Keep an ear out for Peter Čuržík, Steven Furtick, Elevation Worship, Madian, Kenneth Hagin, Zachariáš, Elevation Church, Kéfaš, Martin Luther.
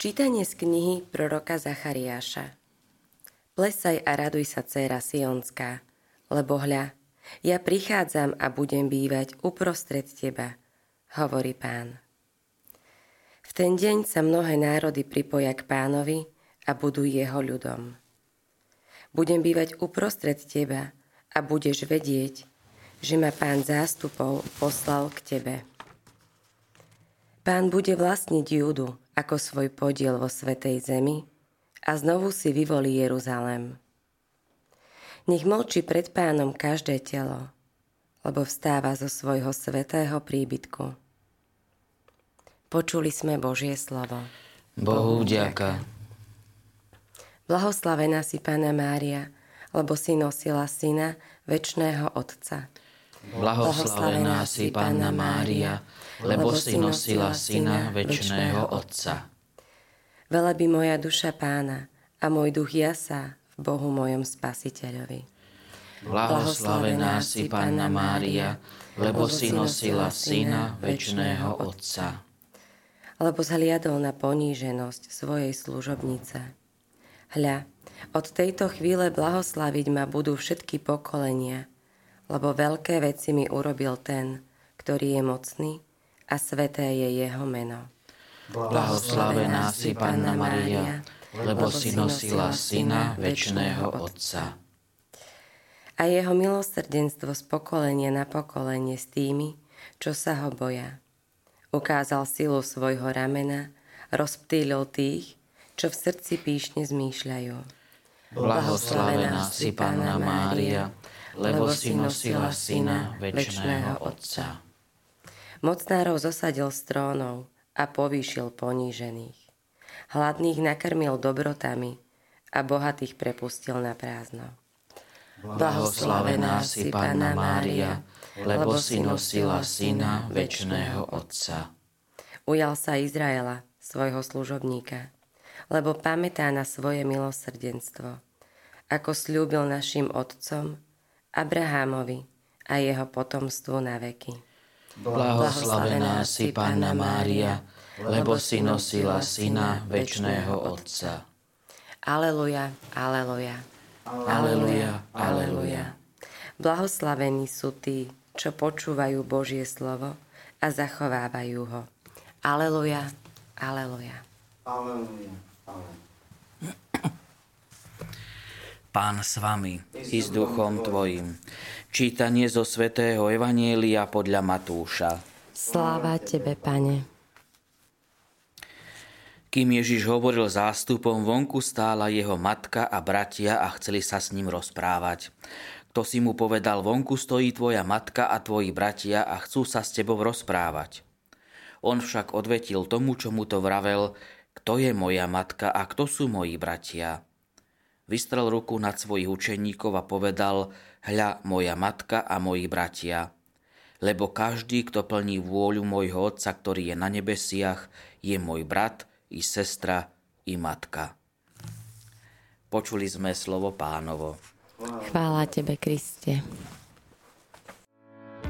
Čítanie z knihy proroka Zachariáša. Plesaj a raduj sa, dcéra Sionská, lebo hľa, ja prichádzam a budem bývať uprostred teba, hovorí Pán. V ten deň sa mnohé národy pripoja k Pánovi a budú jeho ľudom. Budem bývať uprostred teba a budeš vedieť, že ma Pán zástupov poslal k tebe. Pán bude vlastniť Júdu ako svoj podiel vo svätej zemi a znovu si vyvolí Jeruzalém. Nech mlčí pred Pánom každé telo, lebo vstáva zo svojho svätého príbytku. Počuli sme Božie slovo. Bohu vďaka. Blahoslavená si Panna Mária, lebo si nosila Syna, večného Otca. Blahoslavená si Panna Mária, lebo si nosila Syna, večného Otca. Velebí moja duša Pána a môj duch jasá v Bohu mojom Spasiteľovi. Blahoslavená si Panna Mária, lebo si nosila Syna, večného Otca. Lebo zhliadol na poníženosť svojej služobnice. Hľa, od tejto chvíle blahoslaviť ma budú všetky pokolenia, lebo veľké veci mi urobil ten, ktorý je mocný a sveté je jeho meno. Blahoslavená si Panna Mária, lebo si nosila Syna, večného Otca. A jeho milosrdenstvo z pokolenia na pokolenie s tými, čo sa ho boja. Ukázal silu svojho ramena, rozptýlil tých, čo v srdci píšne zmýšľajú. Blahoslavená si Panna Mária, lebo si nosila Syna, večného Otca. Mocnárov zosadil z trónov a povýšil ponížených. Hladných nakrmil dobrotami a bohatých prepustil na prázdno. Blahoslavená si Panna Mária, lebo si nosila Syna, večného Otca. Ujal sa Izraela, svojho služobníka, lebo pamätá na svoje milosrdenstvo, ako sľúbil našim otcom, Abrahamovi a jeho potomstvu na veky. Blahoslavená si Panna Mária, lebo si nosila Syna, večného Otca. Aleluja, aleluja. Aleluja, aleluja. Blahoslavení sú tí, čo počúvajú Božie slovo a zachovávajú ho. Aleluja, aleluja. Aleluja, aleluja. Pán s vami i s duchom tvojim. Čítanie zo svätého Evanjelia podľa Matúša. Sláva tebe, Pane. Kým Ježiš hovoril zástupom, vonku stála jeho matka a bratia a chceli sa s ním rozprávať. Kto si mu povedal, vonku stojí tvoja matka a tvoji bratia a chcú sa s tebou rozprávať. On však odvetil tomu, čo mu to vravel, kto je moja matka a kto sú moji bratia. Vystrel ruku nad svojich učeníkov a povedal, hľa, moja matka a moji bratia. Lebo každý, kto plní vôľu môjho Otca, ktorý je na nebesiach, je môj brat i sestra i matka. Počuli sme slovo Pánovo. Chvála tebe, Kriste.